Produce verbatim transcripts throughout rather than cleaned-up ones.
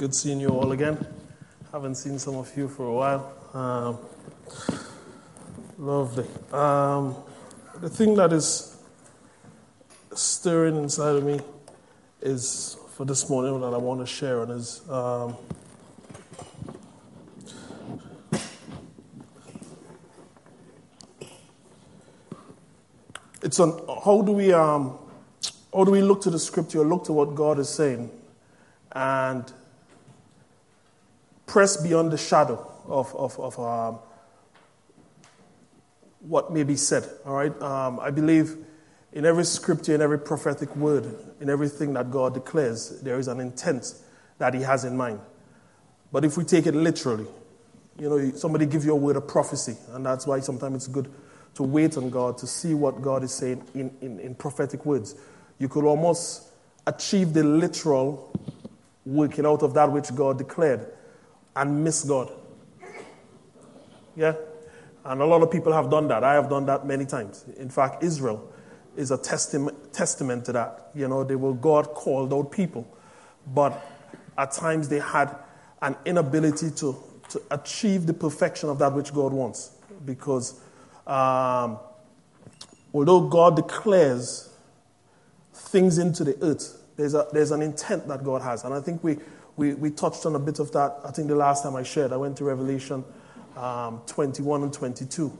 Good seeing you all again. Haven't seen some of you for a while. Um, lovely. Um, the thing that is stirring inside of me is for this morning that I want to share on is um, it's on how do we um, how do we look to the scripture, look to what God is saying, and press beyond the shadow of of, of um, what may be said. All right, um, I believe in every scripture, in every prophetic word, in everything that God declares, there is an intent that He has in mind. But if we take it literally, you know, somebody give you a word of prophecy, and that's why sometimes it's good to wait on God, to see what God is saying in, in, in prophetic words. You could almost achieve the literal working out of that which God declared and miss God. Yeah? And a lot of people have done that. I have done that many times. In fact, Israel is a testament, testament to that. You know, they were God called out people. But at times they had an inability to, to achieve the perfection of that which God wants. Because Um, although God declares things into the earth, there's a, there's an intent that God has. And I think we, we, we touched on a bit of that. I think the last time I shared, I went to Revelation um, twenty-one and twenty-two,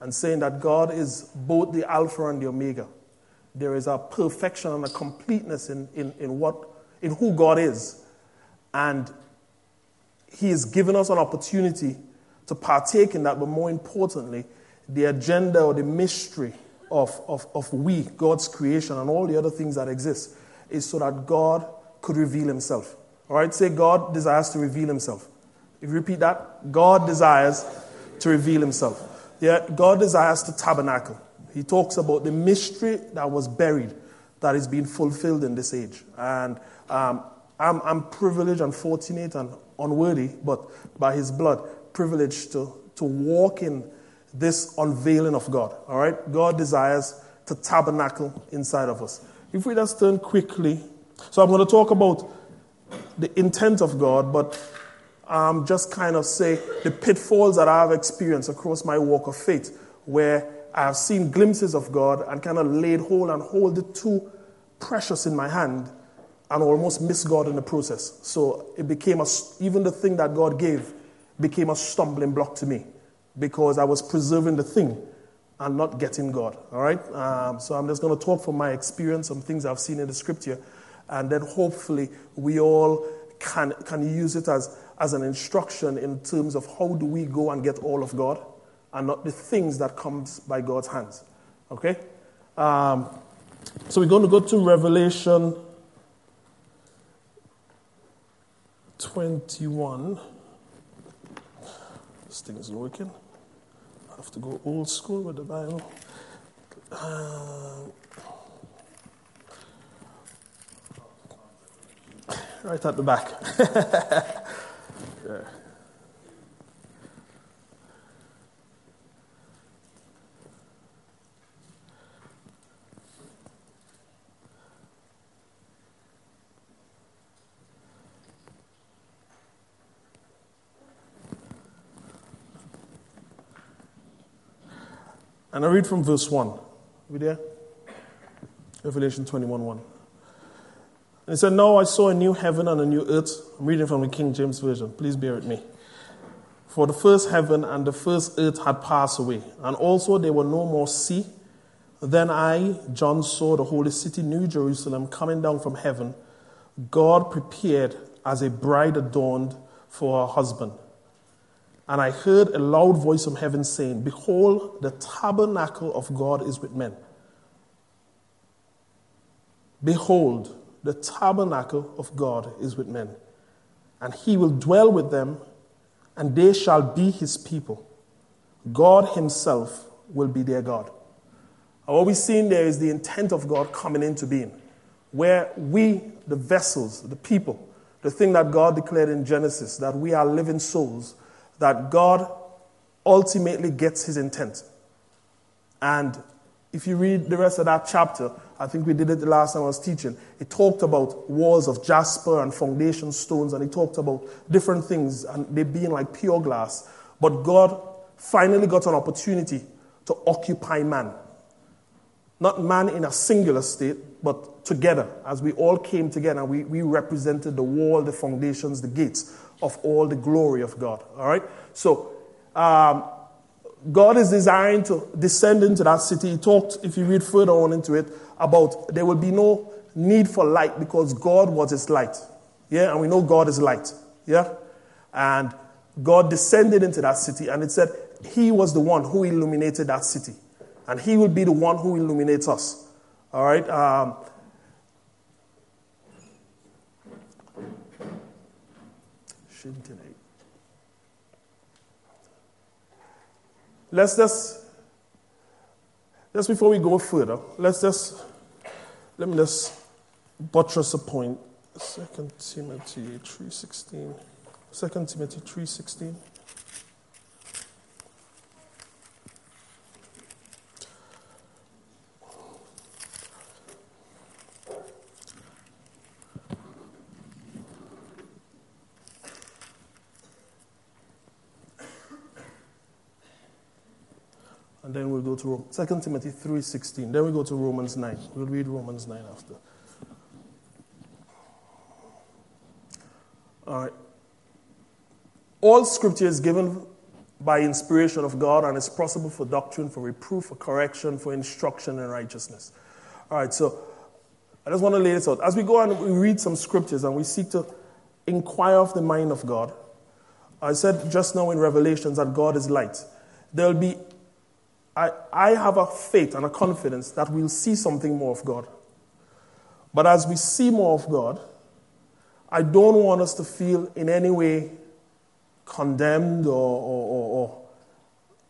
and saying that God is both the Alpha and the Omega. There is a perfection and a completeness in, in, in, what, in who God is. And He has given us an opportunity to partake in that, but more importantly, the agenda or the mystery of, of, of we, God's creation, and all the other things that exist, is so that God could reveal Himself. All right, say God desires to reveal Himself. If you repeat that, God desires to reveal Himself. Yeah, God desires to tabernacle. He talks about the mystery that was buried, that is being fulfilled in this age. And um, I'm, I'm privileged and fortunate and unworthy, but by His blood, privileged to, to walk in this unveiling of God, all right? God desires to tabernacle inside of us. If we just turn quickly, so I'm going to talk about the intent of God, but um, just kind of say the pitfalls that I have experienced across my walk of faith, where I have seen glimpses of God and kind of laid hold and hold it too precious in my hand and almost missed God in the process. So it became, a, even the thing that God gave became a stumbling block to me, because I was preserving the thing and not getting God, all right? Um, so I'm just going to talk from my experience, some things I've seen in the scripture, and then hopefully we all can can use it as, as an instruction in terms of how do we go and get all of God and not the things that comes by God's hands, okay? Um, so we're going to go to Revelation twenty-one. This thing is working. Have to go old school with the Bible. Um, right at the back. Yeah. And I read from verse one. Are we there? Revelation twenty-one one. And it said, "Now I saw a new heaven and a new earth." I'm reading from the King James Version. Please bear with me. "For the first heaven and the first earth had passed away, and also there were no more sea. Then I, John, saw the holy city, New Jerusalem, coming down from heaven, God prepared as a bride adorned for her husband. And I heard a loud voice from heaven saying, 'Behold, the tabernacle of God is with men.'" Behold, the tabernacle of God is with men. "And He will dwell with them, and they shall be His people. God Himself will be their God." And what we've seen there is the intent of God coming into being, where we, the vessels, the people, the thing that God declared in Genesis, that we are living souls, that God ultimately gets His intent. And if you read the rest of that chapter, I think we did it the last time I was teaching. It talked about walls of jasper and foundation stones, and it talked about different things, and they being like pure glass. But God finally got an opportunity to occupy man. Not man in a singular state, but together, as we all came together, and we, we represented the wall, the foundations, the gates of all the glory of God. All right? So, um, God is desiring to descend into that city. He talked, if you read further on into it, about there will be no need for light because God was his light. Yeah, and we know God is light. Yeah? And God descended into that city, and it said he was the one who illuminated that city. And he will be the one who illuminates us. All right? Um, let's just, just before we go further, let's just, let me just buttress a point. Second Timothy three sixteen. Second Timothy three sixteen. And then we'll go to Rome. Second Timothy three sixteen. Then we go to Romans nine. We'll read Romans nine after. All right. All scripture is given by inspiration of God and is possible for doctrine, for reproof, for correction, for instruction in righteousness. All right, so I just want to lay this out. As we go and we read some scriptures and we seek to inquire of the mind of God, I said just now in Revelations that God is light. There will be I, I have a faith and a confidence that we'll see something more of God. But as we see more of God, I don't want us to feel in any way condemned or, or, or, or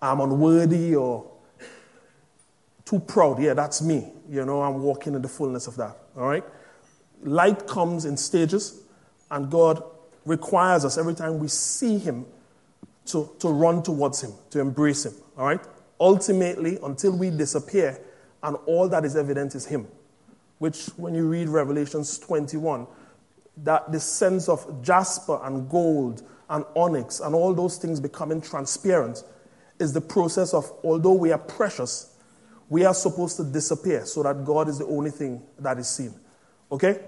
I'm unworthy or too proud. Yeah, that's me. You know, I'm walking in the fullness of that. All right? Light comes in stages, and God requires us every time we see him to, to run towards him, to embrace him. All right? Ultimately, until we disappear, and all that is evident is him. Which, when you read Revelations twenty-one, that the sense of jasper and gold and onyx and all those things becoming transparent is the process of, although we are precious, we are supposed to disappear so that God is the only thing that is seen. Okay?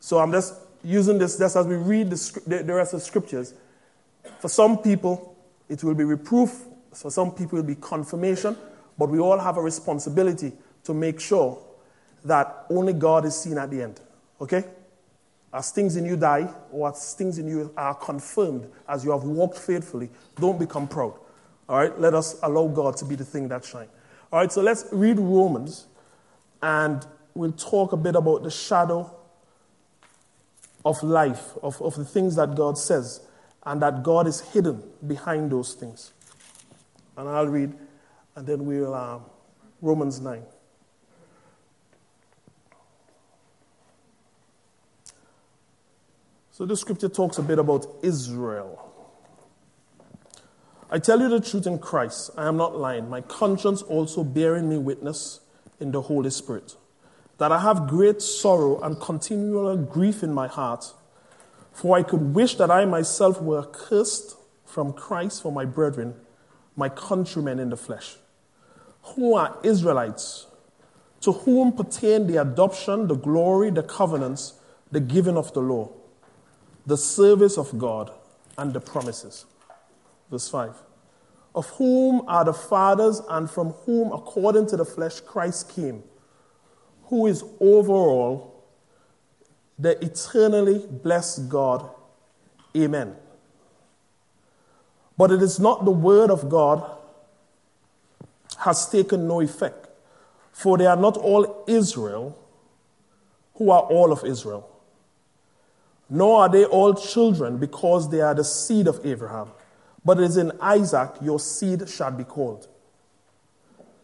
So I'm just using this just as we read the, the rest of the scriptures. For some people, it will be reproof. For some people, it will be confirmation, but we all have a responsibility to make sure that only God is seen at the end, okay? As things in you die, or as things in you are confirmed, as you have walked faithfully, don't become proud, all right? Let us allow God to be the thing that shines. All right, so let's read Romans, and we'll talk a bit about the shadow of life, of, of the things that God says, and that God is hidden behind those things. And I'll read, and then we'll, um, Romans nine. So this scripture talks a bit about Israel. I tell you the truth in Christ, I am not lying. My conscience also bearing me witness in the Holy Spirit, that I have great sorrow and continual grief in my heart, for I could wish that I myself were accursed from Christ for my brethren, my countrymen in the flesh, who are Israelites, to whom pertain the adoption, the glory, the covenants, the giving of the law, the service of God, and the promises. Verse five. Of whom are the fathers, and from whom, according to the flesh, Christ came, who is over all, the eternally blessed God. Amen. But it is not the word of God has taken no effect, for they are not all Israel who are all of Israel, nor are they all children because they are the seed of Abraham, but it is in Isaac your seed shall be called.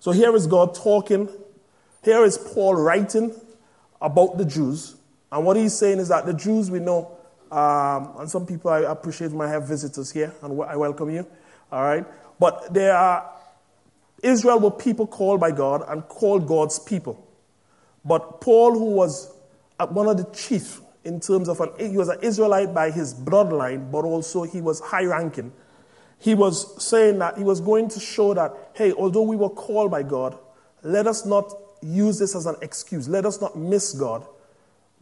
So here is God talking, here is Paul writing about the Jews, and what he's saying is that the Jews we know, Um, and some people, I appreciate when I have visitors here, and I welcome you, all right? But there are, Israel were people called by God and called God's people. But Paul, who was one of the chief in terms of, an, he was an Israelite by his bloodline, but also he was high-ranking. He was saying that he was going to show that, hey, although we were called by God, let us not use this as an excuse. Let us not miss God,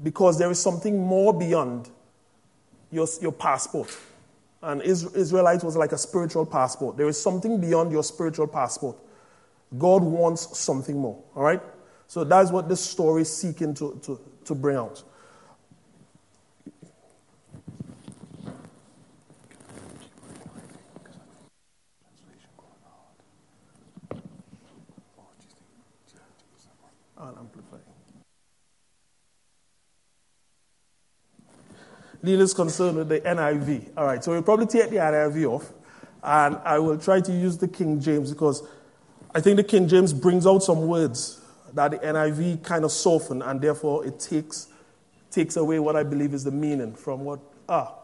because there is something more beyond your, your passport. And Israelite was like a spiritual passport. There is something beyond your spiritual passport. God wants something more, all right? So that's what this story is seeking to, to, to bring out. Leaders concerned with the N I V. All right, so we'll probably take the N I V off, and I will try to use the King James, because I think the King James brings out some words that the N I V kind of soften, and therefore it takes takes away what I believe is the meaning from what, ah,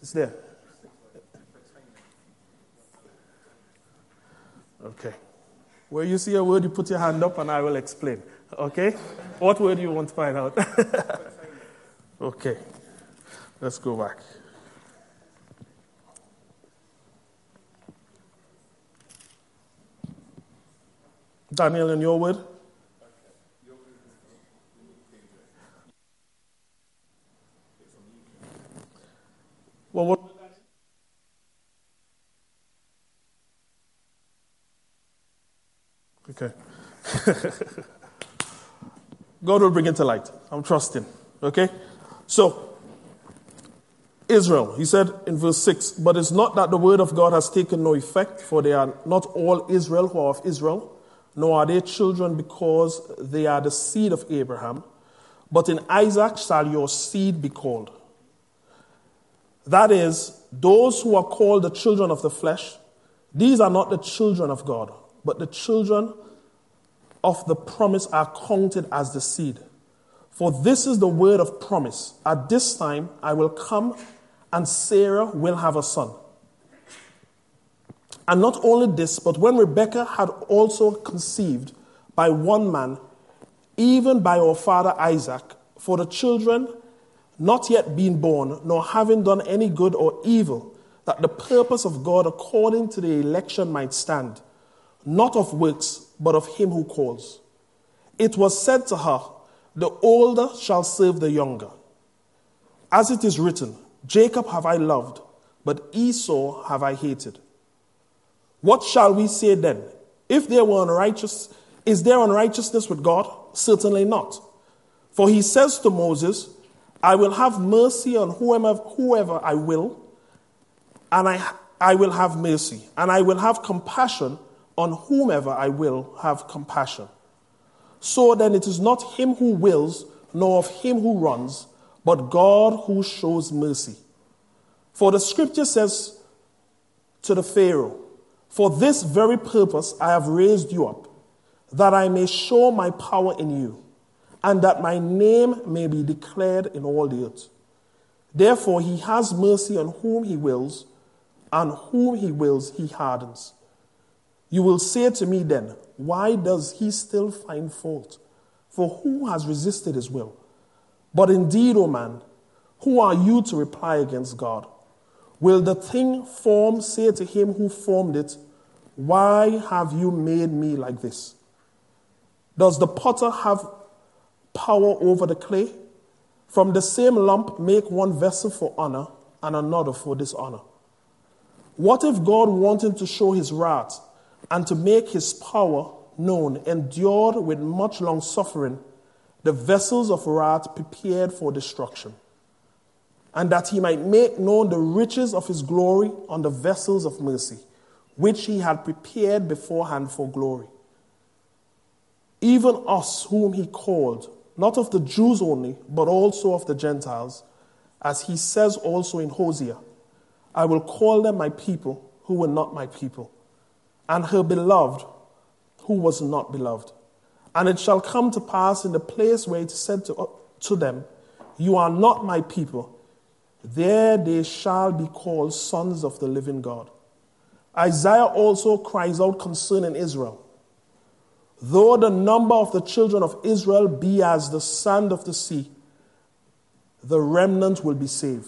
it's there. Okay. Where you see a word, you put your hand up, and I will explain. Okay? What word do you want to find out? Okay. Let's go back. Daniel, in your word? Well, what? Okay. God will bring it to light. I'm trusting. Okay? So, Israel, he said in verse six, but it's not that the word of God has taken no effect, for they are not all Israel who are of Israel, nor are they children because they are the seed of Abraham. But in Isaac shall your seed be called. That is, those who are called the children of the flesh, these are not the children of God, but the children of the promise are counted as the seed. For this is the word of promise. At this time I will come, and Sarah will have a son. And not only this, but when Rebekah had also conceived by one man, even by our father Isaac, for the children not yet being born, nor having done any good or evil, that the purpose of God according to the election might stand, not of works, but of him who calls. It was said to her, the older shall serve the younger. As it is written, Jacob have I loved, but Esau have I hated. What shall we say then? If there were unrighteous, is there unrighteousness with God? Certainly not. For he says to Moses, I will have mercy on whomever, whoever I will, and I, I will have mercy, and I will have compassion on whomever I will have compassion. So then it is not him who wills, nor of him who runs, but God who shows mercy. For the scripture says to the Pharaoh, for this very purpose I have raised you up, that I may show my power in you, and that my name may be declared in all the earth. Therefore he has mercy on whom he wills, and whom he wills he hardens. You will say to me then, why does he still find fault? For who has resisted his will? But indeed, O man, who are you to reply against God? Will the thing formed say to him who formed it, why have you made me like this? Does the potter have power over the clay? From the same lump make one vessel for honor and another for dishonor. What if God wanted to show his wrath and to make his power known, endured with much long suffering, the vessels of wrath prepared for destruction, and that he might make known the riches of his glory on the vessels of mercy, which he had prepared beforehand for glory. Even us whom he called, not of the Jews only, but also of the Gentiles, as he says also in Hosea, I will call them my people who were not my people, and her beloved, who was not beloved. And it shall come to pass in the place where it is said to, uh, to them, you are not my people. There they shall be called sons of the living God. Isaiah also cries out concerning Israel. Though the number of the children of Israel be as the sand of the sea, the remnant will be saved.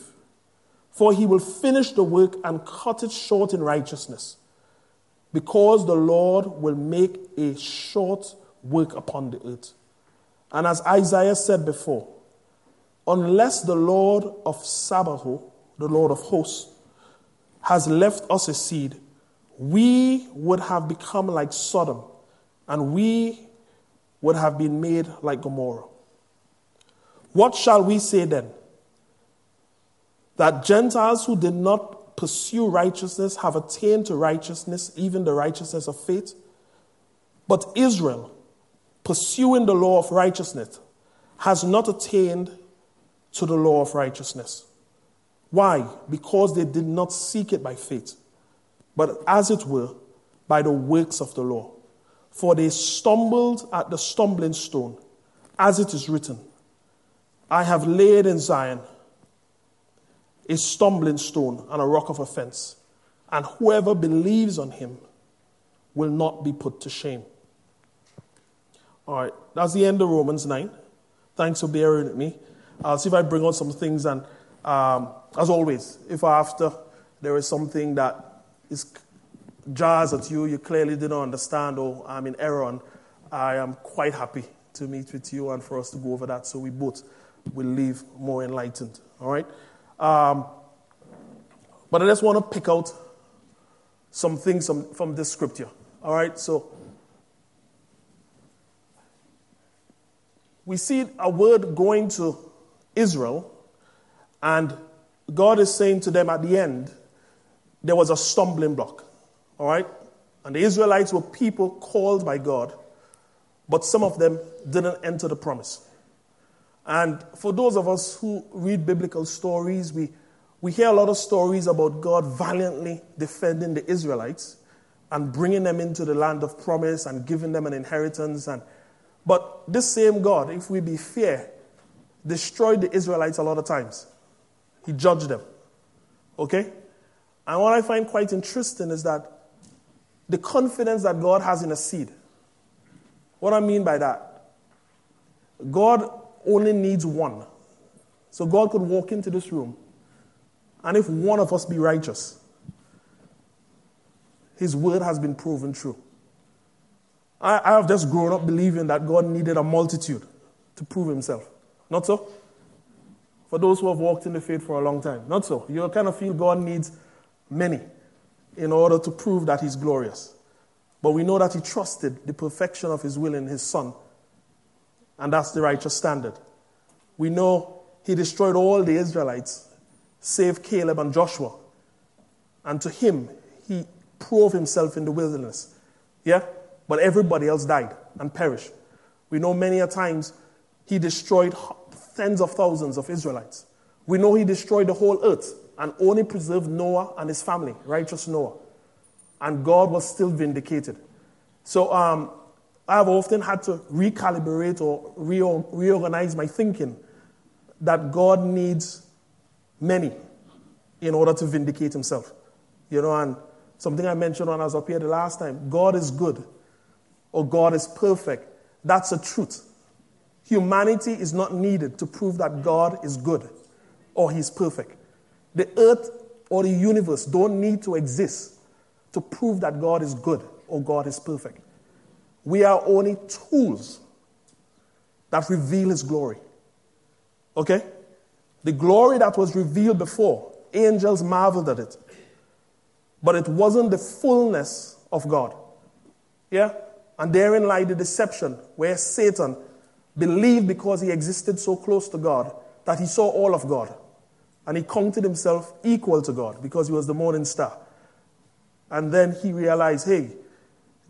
For he will finish the work and cut it short in righteousness, because the Lord will make a short work upon the earth. And as Isaiah said before, unless the Lord of Sabaoth, the Lord of hosts, has left us a seed, we would have become like Sodom, and we would have been made like Gomorrah. What shall we say then? That Gentiles who did not pursue righteousness have attained to righteousness, even the righteousness of faith? But Israel, pursuing the law of righteousness, has not attained to the law of righteousness. Why? Because they did not seek it by faith, but as it were, by the works of the law. For they stumbled at the stumbling stone, as it is written, I have laid in Zion a stumbling stone and a rock of offense, and whoever believes on him will not be put to shame. All right, that's the end of Romans nine. Thanks for bearing with me. I'll see if I bring on some things, and um, as always, if after there is something that is jars at you, you clearly didn't understand, or I'm in error on, I am quite happy to meet with you and for us to go over that, so we both will leave more enlightened. All right? Um, but I just want to pick out some things from, from this scripture. All right? So we see a word going to Israel, and God is saying to them at the end, there was a stumbling block. All right? And the Israelites were people called by God, but some of them didn't enter the promise. And for those of us who read biblical stories, we, we hear a lot of stories about God valiantly defending the Israelites and bringing them into the land of promise and giving them an inheritance. And but this same God, if we be fair, destroyed the Israelites a lot of times. He judged them. Okay? And what I find quite interesting is that the confidence that God has in a seed. What I mean by that, God only needs one. So God could walk into this room, and if one of us be righteous, his word has been proven true. I, I have just grown up believing that God needed a multitude to prove himself. Not so? For those who have walked in the faith for a long time. Not so. You kind of feel God needs many in order to prove that he's glorious. But we know that he trusted the perfection of his will in his son. And that's the righteous standard. We know he destroyed all the Israelites, save Caleb and Joshua. And to him, he proved himself in the wilderness. Yeah? But everybody else died and perished. We know many a times he destroyed tens of thousands of Israelites. We know he destroyed the whole earth and only preserved Noah and his family, righteous Noah. And God was still vindicated. So, um, I've often had to recalibrate or reorganize my thinking that God needs many in order to vindicate himself. You know, and something I mentioned when I was up here the last time, God is good or God is perfect. That's a truth. Humanity is not needed to prove that God is good or he's perfect. The earth or the universe don't need to exist to prove that God is good or God is perfect. We are only tools that reveal his glory. Okay? The glory that was revealed before, angels marveled at it. But it wasn't the fullness of God. Yeah? And therein lay the deception, where Satan believed because he existed so close to God that he saw all of God. And he counted himself equal to God because he was the morning star. And then he realized, hey,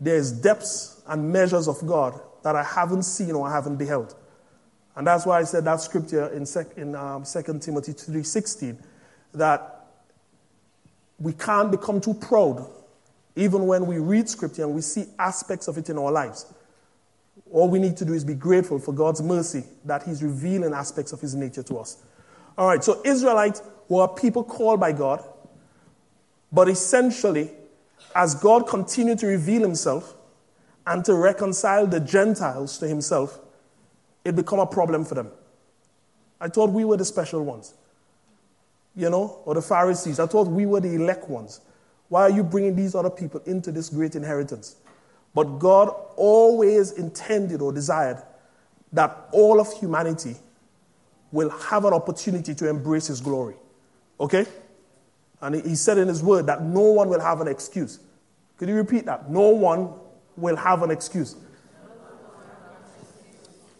there's depths and measures of God that I haven't seen or I haven't beheld. And that's why I said that scripture in, sec- in um, Second Timothy three sixteen, that we can't become too proud even when we read scripture and we see aspects of it in our lives. All we need to do is be grateful for God's mercy that he's revealing aspects of his nature to us. All right, so Israelites were people called by God, but essentially, as God continued to reveal himself and to reconcile the Gentiles to himself, it become a problem for them. I thought we were the special ones, you know, or the Pharisees. I thought we were the elect ones. Why are you bringing these other people into this great inheritance? But God always intended or desired that all of humanity will have an opportunity to embrace his glory. Okay? And he said in his word that no one will have an excuse. Could you repeat that? No one will have an excuse.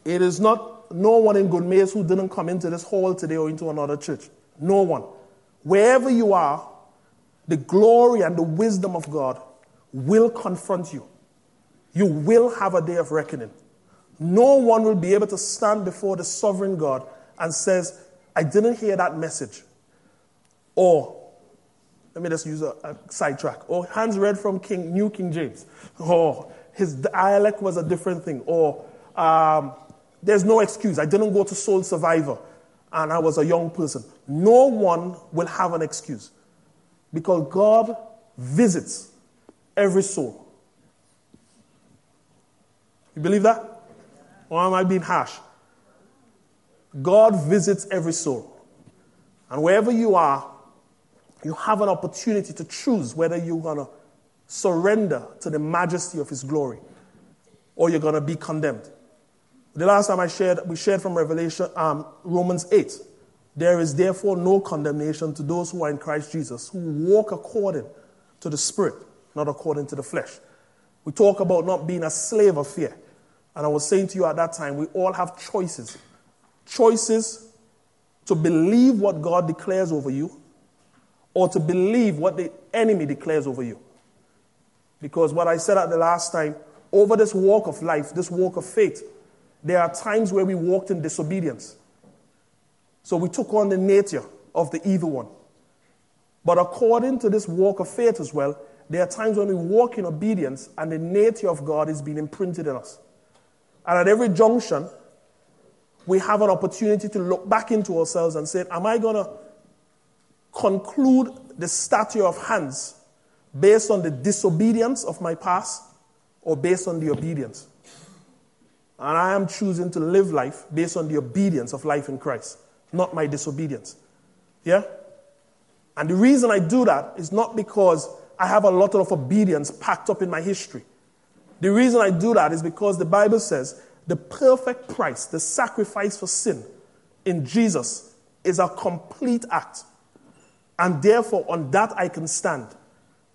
It is not no one in Gunmaze who didn't come into this hall today or into another church. No one. Wherever you are, the glory and the wisdom of God will confront you. You will have a day of reckoning. No one will be able to stand before the sovereign God and says, I didn't hear that message. Or, let me just use a, a sidetrack. Or hands read from King New King James. Or his dialect was a different thing. Or um, there's no excuse. I didn't go to Soul Survivor and I was a young person. No one will have an excuse because God visits every soul. You believe that? Or am I being harsh? God visits every soul. And wherever you are, you have an opportunity to choose whether you're going to surrender to the majesty of his glory or you're going to be condemned. The last time I shared, we shared from Revelation, um, Romans eight. There is therefore no condemnation to those who are in Christ Jesus, who walk according to the Spirit, not according to the flesh. We talk about not being a slave of fear. And I was saying to you at that time, we all have choices. Choices to believe what God declares over you or to believe what the enemy declares over you. Because what I said at the last time, over this walk of life, this walk of faith, there are times where we walked in disobedience. So we took on the nature of the evil one. But according to this walk of faith as well, there are times when we walk in obedience and the nature of God is being imprinted in us. And at every junction, we have an opportunity to look back into ourselves and say, am I going to conclude the stature of hands based on the disobedience of my past or based on the obedience? And I am choosing to live life based on the obedience of life in Christ, not my disobedience. Yeah? And the reason I do that is not because I have a lot of obedience packed up in my history. The reason I do that is because the Bible says the perfect price, the sacrifice for sin in Jesus is a complete act. And therefore, on that I can stand.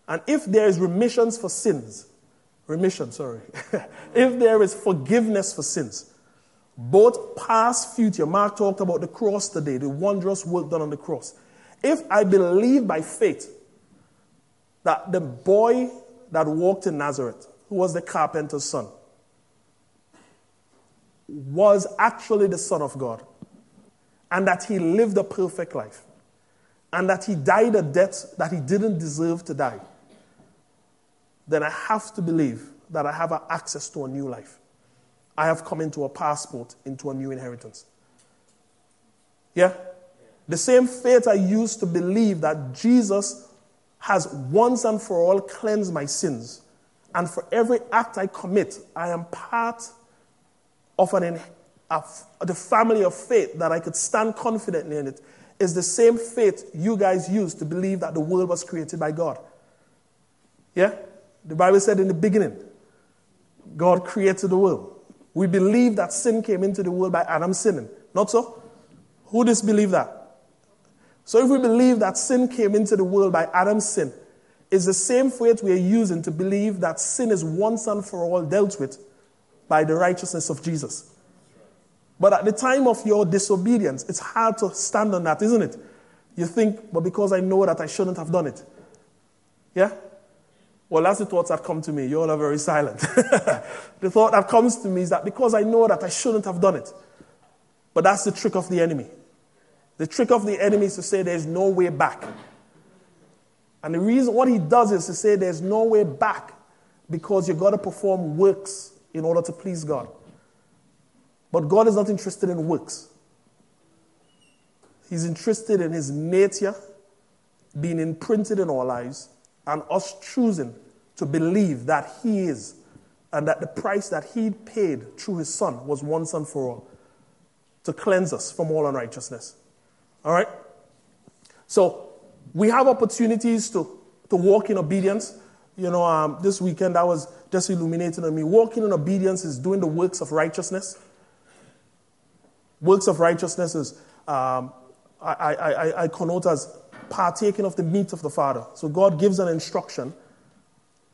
And if there is remissions for sins, remission, sorry, if there is forgiveness for sins, both past, future, Mark talked about the cross today, the wondrous work done on the cross. If I believe by faith that the boy that walked in Nazareth, who was the carpenter's son, was actually the Son of God, and that he lived a perfect life, and that he died a death that he didn't deserve to die, then I have to believe that I have access to a new life. I have come into a passport, into a new inheritance. Yeah? The same faith I used to believe that Jesus has once and for all cleansed my sins, and for every act I commit, I am part of an, of the family of faith that I could stand confidently in it, is the same faith you guys use to believe that the world was created by God. Yeah? The Bible said in the beginning, God created the world. We believe that sin came into the world by Adam sinning. Not so? Who disbelieve that? So if we believe that sin came into the world by Adam's sin, it's the same faith we are using to believe that sin is once and for all dealt with by the righteousness of Jesus. But at the time of your disobedience, it's hard to stand on that, isn't it? You think, but because I know that I shouldn't have done it. Yeah? Well, that's the thoughts that come to me. You all are very silent. The thought that comes to me is that because I know that I shouldn't have done it. But that's the trick of the enemy. The trick of the enemy is to say there's no way back. And the reason what he does is to say there's no way back because you've got to perform works in order to please God. But God is not interested in works. He's interested in his nature being imprinted in our lives and us choosing to believe that he is and that the price that he paid through his son was once and for all to cleanse us from all unrighteousness. All right? So we have opportunities to, to walk in obedience. You know, um, this weekend that was just illuminating on me. Walking in obedience is doing the works of righteousness. Works of righteousness is, um, I, I, I, I connote as partaking of the meat of the Father. So God gives an instruction,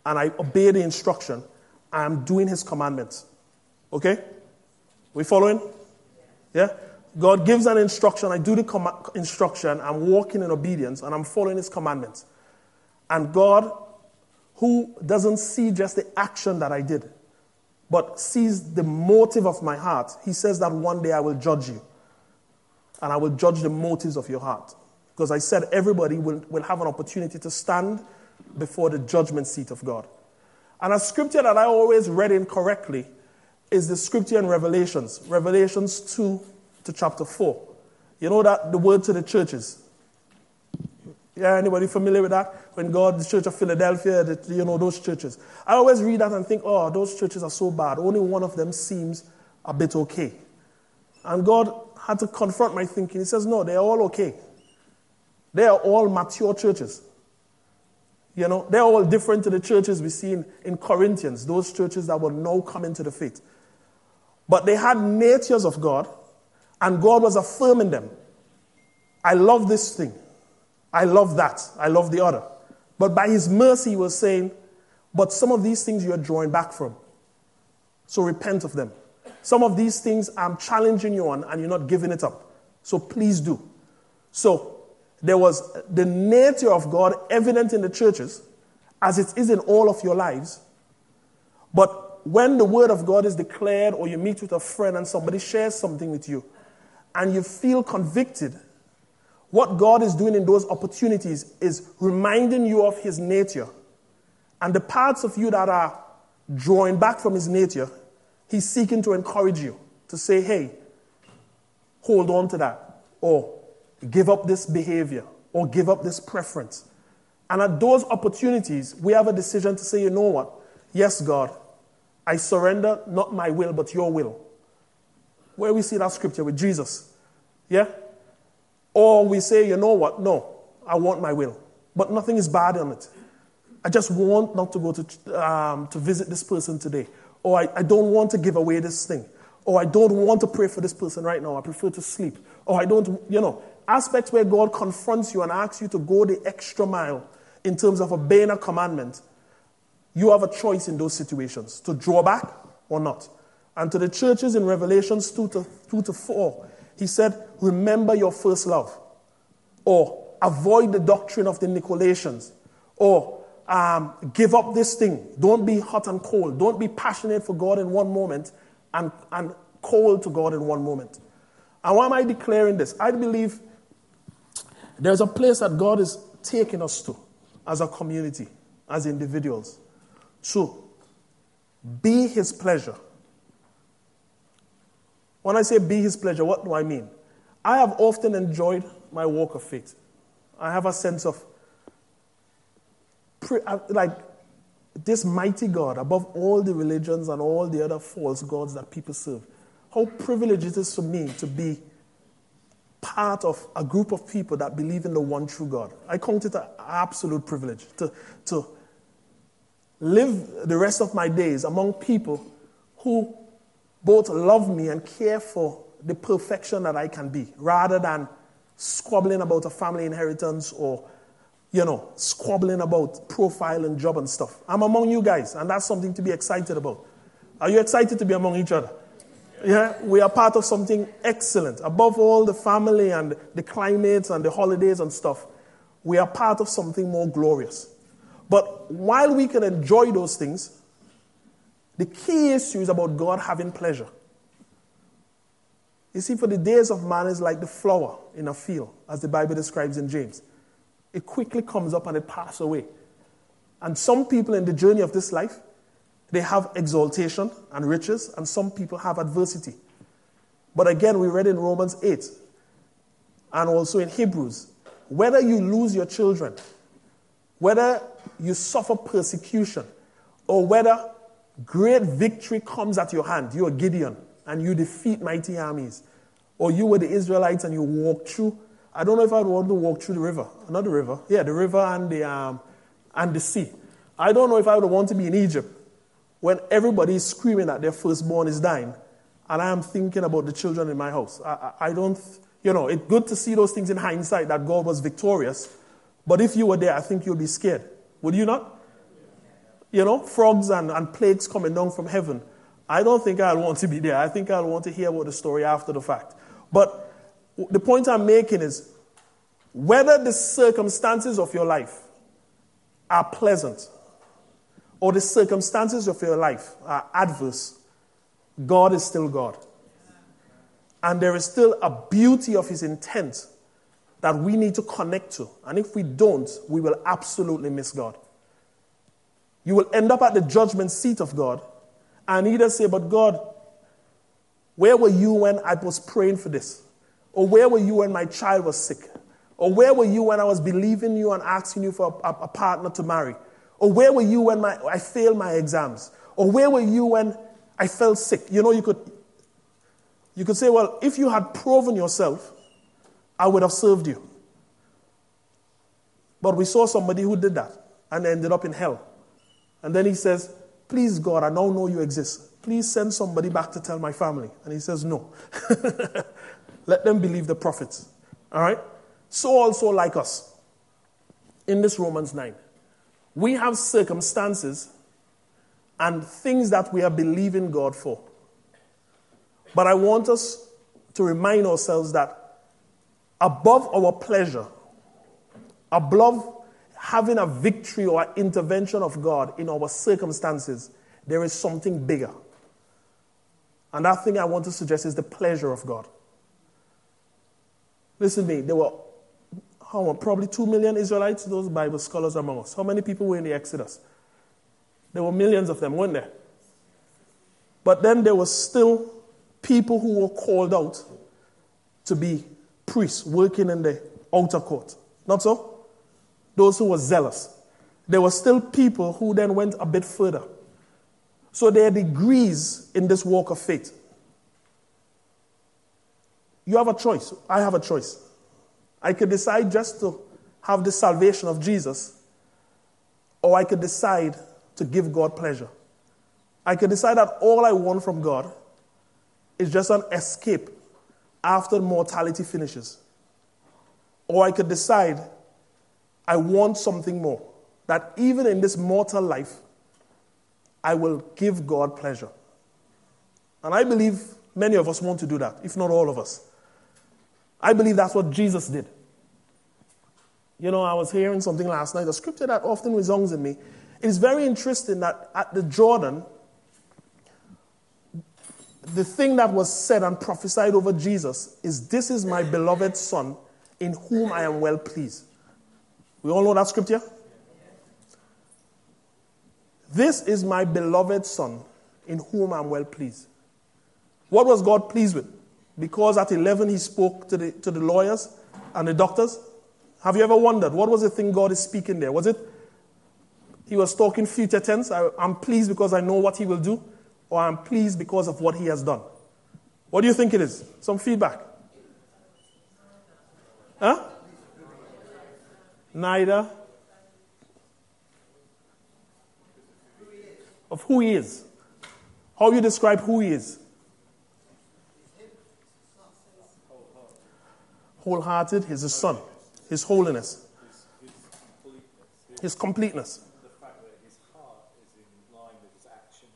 and I obey the instruction. I am doing his commandments. Okay? We following? Yeah? God gives an instruction, I do the com- instruction, I'm walking in obedience, and I'm following his commandments. And God, who doesn't see just the action that I did, but sees the motive of my heart, he says that one day I will judge you, and I will judge the motives of your heart. Because I said everybody will, will have an opportunity to stand before the judgment seat of God. And a scripture that I always read incorrectly is the scripture in Revelations. Revelations two to chapter four. You know that the word to the churches. Yeah, anybody familiar with that? When God, the church of Philadelphia, the, you know, those churches. I always read that and think, oh, those churches are so bad. Only one of them seems a bit okay. And God had to confront my thinking. He says, no, they're all okay. They are all mature churches. You know, they're all different to the churches we see in, in Corinthians, those churches that will now come into the faith. But they had natures of God, and God was affirming them. I love this thing. I love that. I love the other. But by his mercy, he was saying, but some of these things you are drawing back from. So repent of them. Some of these things I'm challenging you on, and you're not giving it up. So please do. So there was the nature of God evident in the churches, as it is in all of your lives. But when the word of God is declared, or you meet with a friend and somebody shares something with you, and you feel convicted, what God is doing in those opportunities is reminding you of his nature. And the parts of you that are drawing back from his nature, he's seeking to encourage you to say, hey, hold on to that, or give up this behavior, or give up this preference. And at those opportunities, we have a decision to say, you know what? Yes, God, I surrender not my will, but your will. Where we see that scripture with Jesus. Yeah? Or we say, you know what? No, I want my will. But nothing is bad on it. I just want not to go to um, to visit this person today. Or I, I don't want to give away this thing. Or I don't want to pray for this person right now. I prefer to sleep. Or I don't, you know. Aspects where God confronts you and asks you to go the extra mile in terms of obeying a commandment, you have a choice in those situations to draw back or not. And to the churches in Revelations two to, two to four, he said, remember your first love, or avoid the doctrine of the Nicolaitans, or um, give up this thing. Don't be hot and cold. Don't be passionate for God in one moment and, and cold to God in one moment. And why am I declaring this? I believe there's a place that God is taking us to as a community, as individuals, to be his pleasure. When I say be his pleasure, what do I mean? I have often enjoyed my walk of faith. I have a sense of, pre- like, this mighty God above all the religions and all the other false gods that people serve. How privileged it is for me to be part of a group of people that believe in the one true God. I count it an absolute privilege to, to live the rest of my days among people who both love me and care for the perfection that I can be, rather than squabbling about a family inheritance or, you know, squabbling about profile and job and stuff. I'm among you guys, and that's something to be excited about. Are you excited to be among each other? Yeah, we are part of something excellent. Above all the family and the climates and the holidays and stuff, we are part of something more glorious. But while we can enjoy those things, the key issue is about God having pleasure. You see, for the days of man is like the flower in a field, as the Bible describes in James. It quickly comes up and it passes away. And some people in the journey of this life, they have exaltation and riches, and some people have adversity. But again, we read in Romans eight, and also in Hebrews, whether you lose your children, whether you suffer persecution, or whether Great victory comes at your hand. You are Gideon, and you defeat mighty armies. Or you were the Israelites, and you walk through. I don't know if I'd want to walk through the river. Not the river. Yeah, the river and the um, and the sea. I don't know if I would want to be in Egypt when everybody is screaming that their firstborn is dying, and I am thinking about the children in my house. I, I, I don't, you know, it's good to see those things in hindsight, that God was victorious. But if you were there, I think you'd be scared. Would you not? You know, frogs and, and plagues coming down from heaven. I don't think I'd want to be there. I think I'd want to hear about the story after the fact. But the point I'm making is, whether the circumstances of your life are pleasant or the circumstances of your life are adverse, God is still God. And there is still a beauty of his intent that we need to connect to. And if we don't, we will absolutely miss God. You will end up at the judgment seat of God and either say, but God, where were you when I was praying for this? Or where were you when my child was sick? Or where were you when I was believing you and asking you for a, a, a partner to marry? Or where were you when my, I failed my exams? Or where were you when I fell sick? You know, you could, you could say, well, if you had proven yourself, I would have served you. But we saw somebody who did that and ended up in hell. And then he says, please, God, I now know you exist. Please send somebody back to tell my family. And he says, no. Let them believe the prophets. All right? So also like us, in this Romans nine, we have circumstances and things that we are believing God for. But I want us to remind ourselves that above our pleasure, above having a victory or an intervention of God in our circumstances, there is something bigger. And that thing I want to suggest is the pleasure of God. Listen to me, there were how much, probably two million Israelites, those Bible scholars among us. How many people were in the Exodus? There were millions of them, weren't there? But then there were still people who were called out to be priests working in the outer court. Not so? Those who were zealous. There were still people who then went a bit further. So there are degrees in this walk of faith. You have a choice. I have a choice. I could decide just to have the salvation of Jesus, or I could decide to give God pleasure. I could decide that all I want from God is just an escape after mortality finishes. Or I could decide I want something more, that even in this mortal life, I will give God pleasure. And I believe many of us want to do that, if not all of us. I believe that's what Jesus did. You know, I was hearing something last night, a scripture that often resounds in me. It is very interesting that at the Jordan, the thing that was said and prophesied over Jesus is, this is my beloved son in whom I am well pleased. We all know that scripture? This is my beloved son in whom I am well pleased. What was God pleased with? Because at eleven he spoke to the to the lawyers and the doctors. Have you ever wondered, what was the thing God is speaking there? Was it he was talking future tense? I, I'm pleased because I know what he will do, or I'm pleased because of what he has done? What do you think it is? Some feedback? Huh? Neither. Of who he is. How you describe who he is. Wholehearted, he's his son, his holiness, his, his, his completeness. The fact that his heart is in line with his action.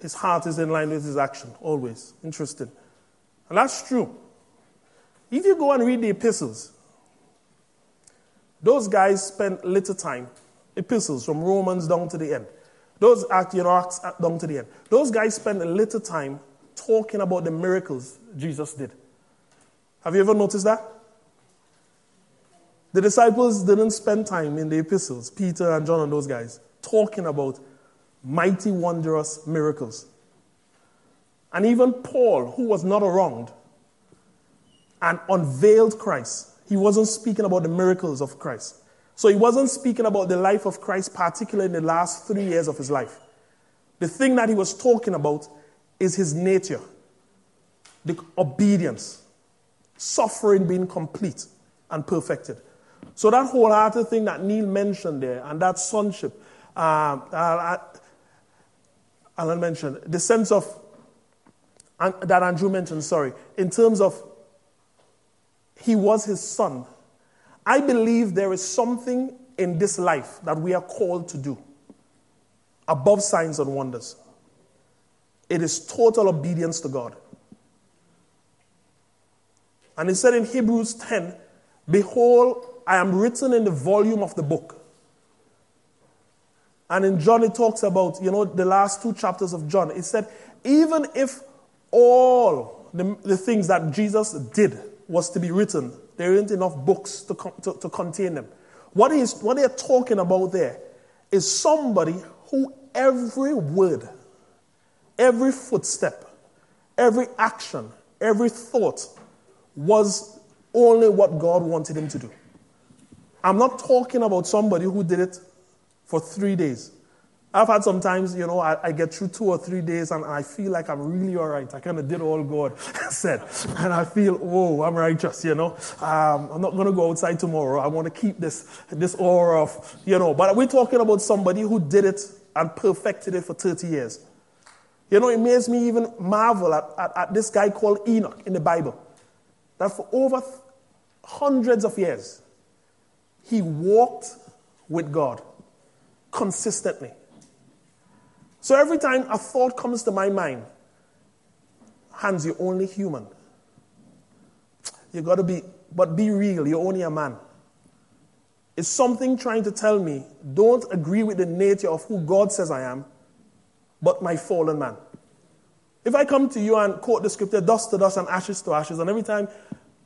His heart is in line with his action, always. Interesting. And that's true. If you go and read the epistles, those guys spent little time, epistles from Romans down to the end. Those Acts, you know, Acts down to the end. Those guys spent a little time talking about the miracles Jesus did. Have you ever noticed that? The disciples didn't spend time in the epistles, Peter and John and those guys, talking about mighty, wondrous miracles. And even Paul, who was not around and unveiled Christ, he wasn't speaking about the miracles of Christ. So he wasn't speaking about the life of Christ, particularly in the last three years of his life. The thing that he was talking about is his nature, the obedience, suffering being complete and perfected. So that wholehearted thing that Neil mentioned there, and that sonship, um, uh, Alan mentioned, the sense of, and that Andrew mentioned, sorry, in terms of he was his son. I believe there is something in this life that we are called to do above signs and wonders. It is total obedience to God. And it said in Hebrews ten, behold, I am written in the volume of the book. And in John, it talks about, you know, the last two chapters of John. It said, even if all the, the things that Jesus did was to be written, there aren't enough books to, to, to contain them. What is what they're talking about there is somebody who every word, every footstep, every action, every thought was only what God wanted him to do. I'm not talking about somebody who did it for three days. I've had sometimes, you know, I, I get through two or three days and I feel like I'm really all right. I kind of did all God said. And I feel, whoa, I'm righteous, you know. Um, I'm not going to go outside tomorrow. I want to keep this, this aura of, you know. But we're talking about somebody who did it and perfected it for thirty years. You know, it makes me even marvel at, at, at this guy called Enoch in the Bible. That for over th- hundreds of years, he walked with God consistently. So every time a thought comes to my mind, Hans, you're only human. You got to be, but be real, you're only a man. It's something trying to tell me, don't agree with the nature of who God says I am, but my fallen man. If I come to you and quote the scripture, dust to dust and ashes to ashes, and every time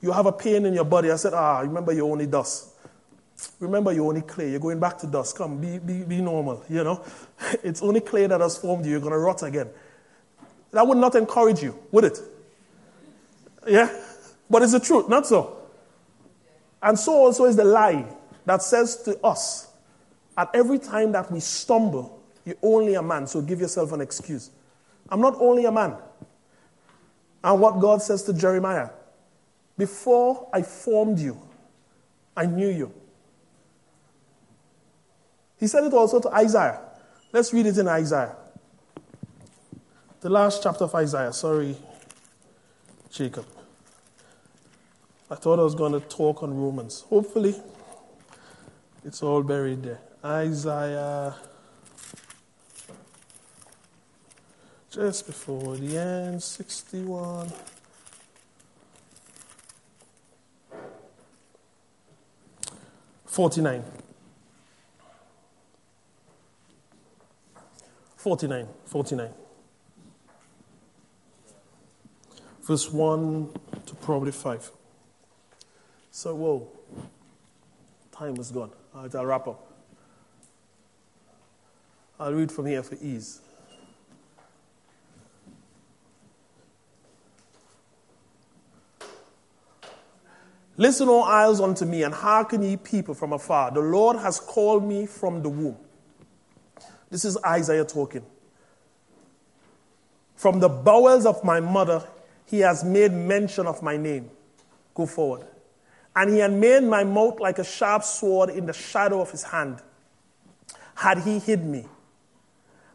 you have a pain in your body, I said, ah, remember you're only dust. Remember, you're only clay. You're going back to dust. Come, be, be, be normal, you know. It's only clay that has formed you. You're going to rot again. That would not encourage you, would it? Yeah? But it's the truth, not so. And so also is the lie that says to us, at every time that we stumble, you're only a man, so give yourself an excuse. I'm not only a man. And what God says to Jeremiah, before I formed you, I knew you. He said it also to Isaiah. Let's read it in Isaiah. The last chapter of Isaiah. Sorry, Jacob. I thought I was going to talk on Romans. Hopefully, it's all buried there. Isaiah. Just before the end, sixty-one. forty-nine. forty-nine, forty-nine. Verse one to probably five. So, whoa, time is gone. All right, I'll wrap up. I'll read from here for ease. Listen, O isles, unto me, and hearken ye people from afar. The Lord has called me from the womb. This is Isaiah talking. From the bowels of my mother, he has made mention of my name. Go forward. And he had made my mouth like a sharp sword in the shadow of his hand. Had he hid me.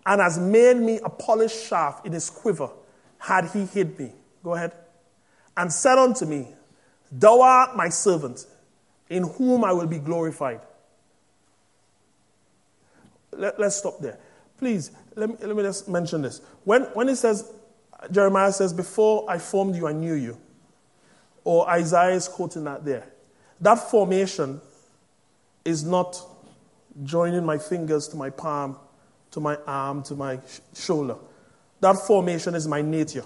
And has made me a polished shaft in his quiver. Had he hid me. Go ahead. And said unto me, thou art my servant, in whom I will be glorified. Let, let's stop there. Please, let me, let me just mention this. When when it says, Jeremiah says, before I formed you, I knew you. Or Isaiah is quoting that there. That formation is not joining my fingers to my palm, to my arm, to my sh- shoulder. That formation is my nature.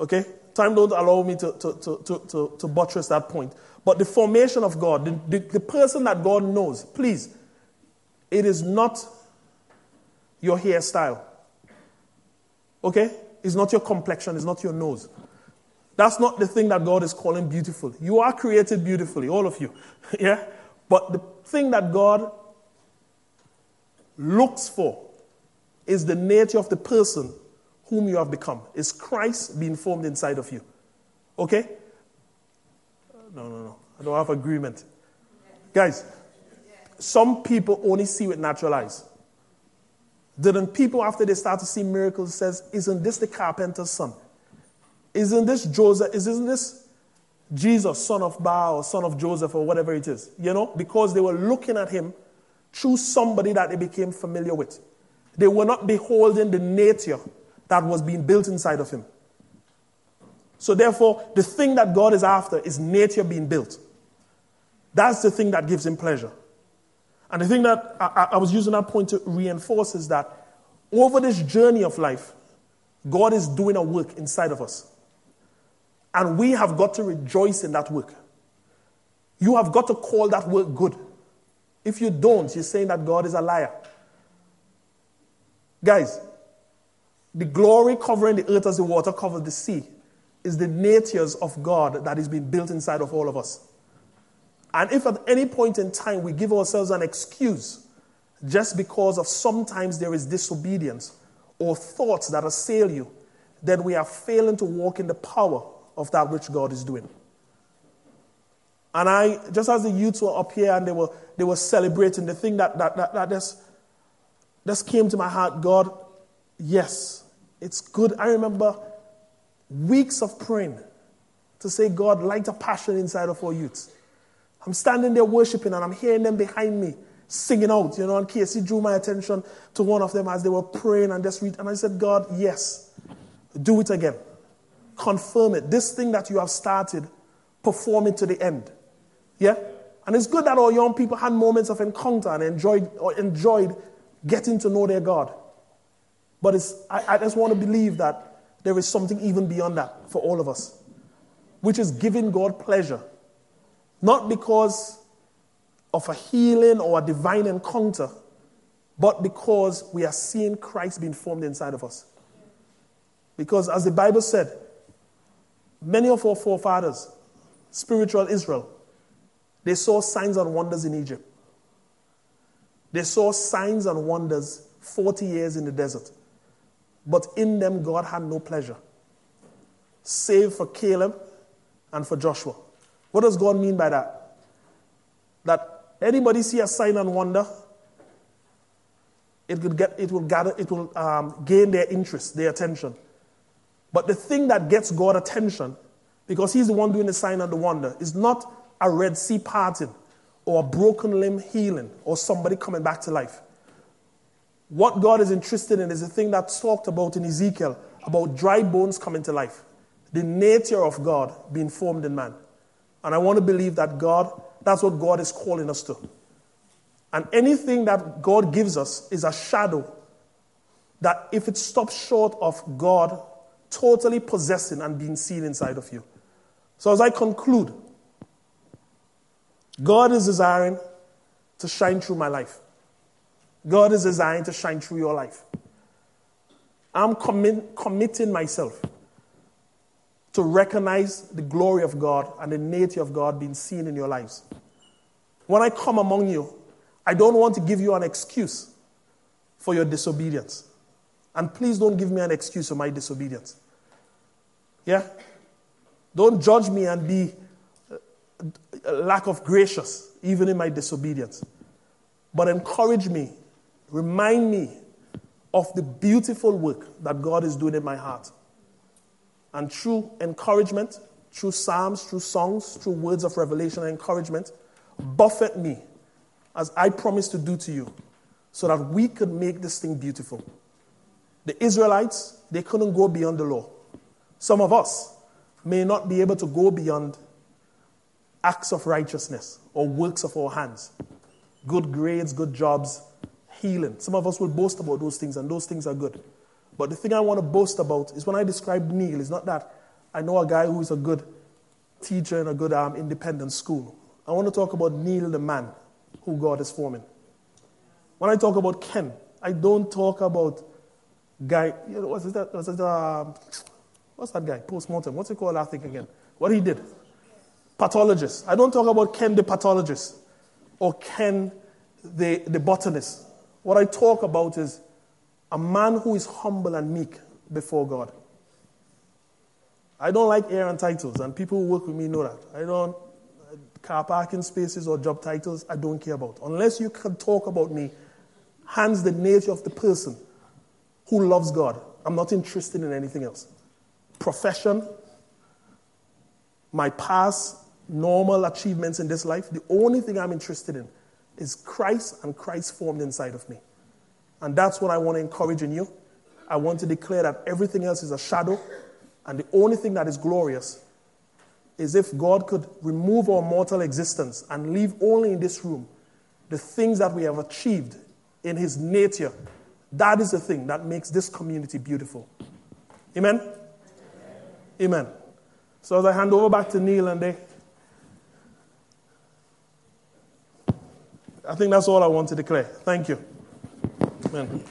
Okay? Time don't allow me to, to, to, to, to, to buttress that point. But the formation of God, the, the, the person that God knows, please, it is not your hairstyle. Okay? It's not your complexion. It's not your nose. That's not the thing that God is calling beautiful. You are created beautifully, all of you. Yeah? But the thing that God looks for It's the nature of the person whom you have become. It's Christ being formed inside of you. Okay? No, no, no. I don't have agreement. Guys, some people only see with natural eyes. Didn't people, after they start to see miracles, says, isn't this the carpenter's son? Isn't this Joseph? Isn't this Jesus, son of Bar or son of Joseph or whatever it is? You know, because they were looking at him through somebody that they became familiar with. They were not beholding the nature that was being built inside of him. So therefore, the thing that God is after is nature being built. That's the thing that gives him pleasure. And the thing that I, I was using that point to reinforce is that over this journey of life, God is doing a work inside of us. And we have got to rejoice in that work. You have got to call that work good. If you don't, you're saying that God is a liar. Guys, the glory covering the earth as the water covers the sea is the natures of God that is being built inside of all of us. And if at any point in time we give ourselves an excuse just because of sometimes there is disobedience or thoughts that assail you, then we are failing to walk in the power of that which God is doing. And I, just as the youths were up here and they were they were celebrating, the thing that that that, that just, just came to my heart, God, yes, it's good. I remember weeks of praying to say, God, light a passion inside of our youths. I'm standing there worshiping and I'm hearing them behind me singing out, you know, and Casey drew my attention to one of them as they were praying and just read. And I said, God, yes, do it again. Confirm it. This thing that you have started, perform it to the end. Yeah? And it's good that our young people had moments of encounter and enjoyed or enjoyed getting to know their God. But it's, I, I just want to believe that there is something even beyond that for all of us, which is giving God pleasure. Not because of a healing or a divine encounter, but because we are seeing Christ being formed inside of us. Because as the Bible said, many of our forefathers, spiritual Israel, they saw signs and wonders in Egypt. They saw signs and wonders forty years in the desert. But in them, God had no pleasure, save for Caleb and for Joshua. What does God mean by that? That anybody see a sign and wonder, it could get, it will gather, it will um, gain their interest, their attention. But the thing that gets God attention, because He's the one doing the sign and the wonder, is not a Red Sea parting, or a broken limb healing, or somebody coming back to life. What God is interested in is the thing that's talked about in Ezekiel about dry bones coming to life, the nature of God being formed in man. And I want to believe that God, that's what God is calling us to. And anything that God gives us is a shadow that if it stops short of God totally possessing and being seen inside of you. So as I conclude, God is desiring to shine through my life. God is desiring to shine through your life. I'm commi- committing myself to recognize the glory of God and the nature of God being seen in your lives. When I come among you, I don't want to give you an excuse for your disobedience. And please don't give me an excuse for my disobedience. Yeah? Don't judge me and be a lack of gracious, even in my disobedience. But encourage me, remind me of the beautiful work that God is doing in my heart. And through encouragement, through psalms, through songs, through words of revelation and encouragement, buffet me as I promise to do to you so that we could make this thing beautiful. The Israelites, they couldn't go beyond the law. Some of us may not be able to go beyond acts of righteousness or works of our hands, good grades, good jobs, healing. Some of us will boast about those things, and those things are good. But the thing I want to boast about is when I describe Neil, it's not that I know a guy who is a good teacher in a good um, independent school. I want to talk about Neil, the man who God is forming. When I talk about Ken, I don't talk about guy, you know, what's that, what's that, um, what's that guy, postmortem, what's he called, I think again, what he did, pathologist. I don't talk about Ken the pathologist or Ken the, the botanist. What I talk about is a man who is humble and meek before God. I don't like air and titles, and people who work with me know that. I don't, car parking spaces or job titles, I don't care about. Unless you can talk about me, hence the nature of the person who loves God. I'm not interested in anything else. Profession, my past, normal achievements in this life, the only thing I'm interested in is Christ and Christ formed inside of me. And that's what I want to encourage in you. I want to declare that everything else is a shadow, and the only thing that is glorious is if God could remove our mortal existence and leave only in this room the things that we have achieved in his nature. That is the thing that makes this community beautiful. Amen? Amen. Amen. So as I hand over back to Neil and they, I think that's all I want to declare. Thank you. Amen.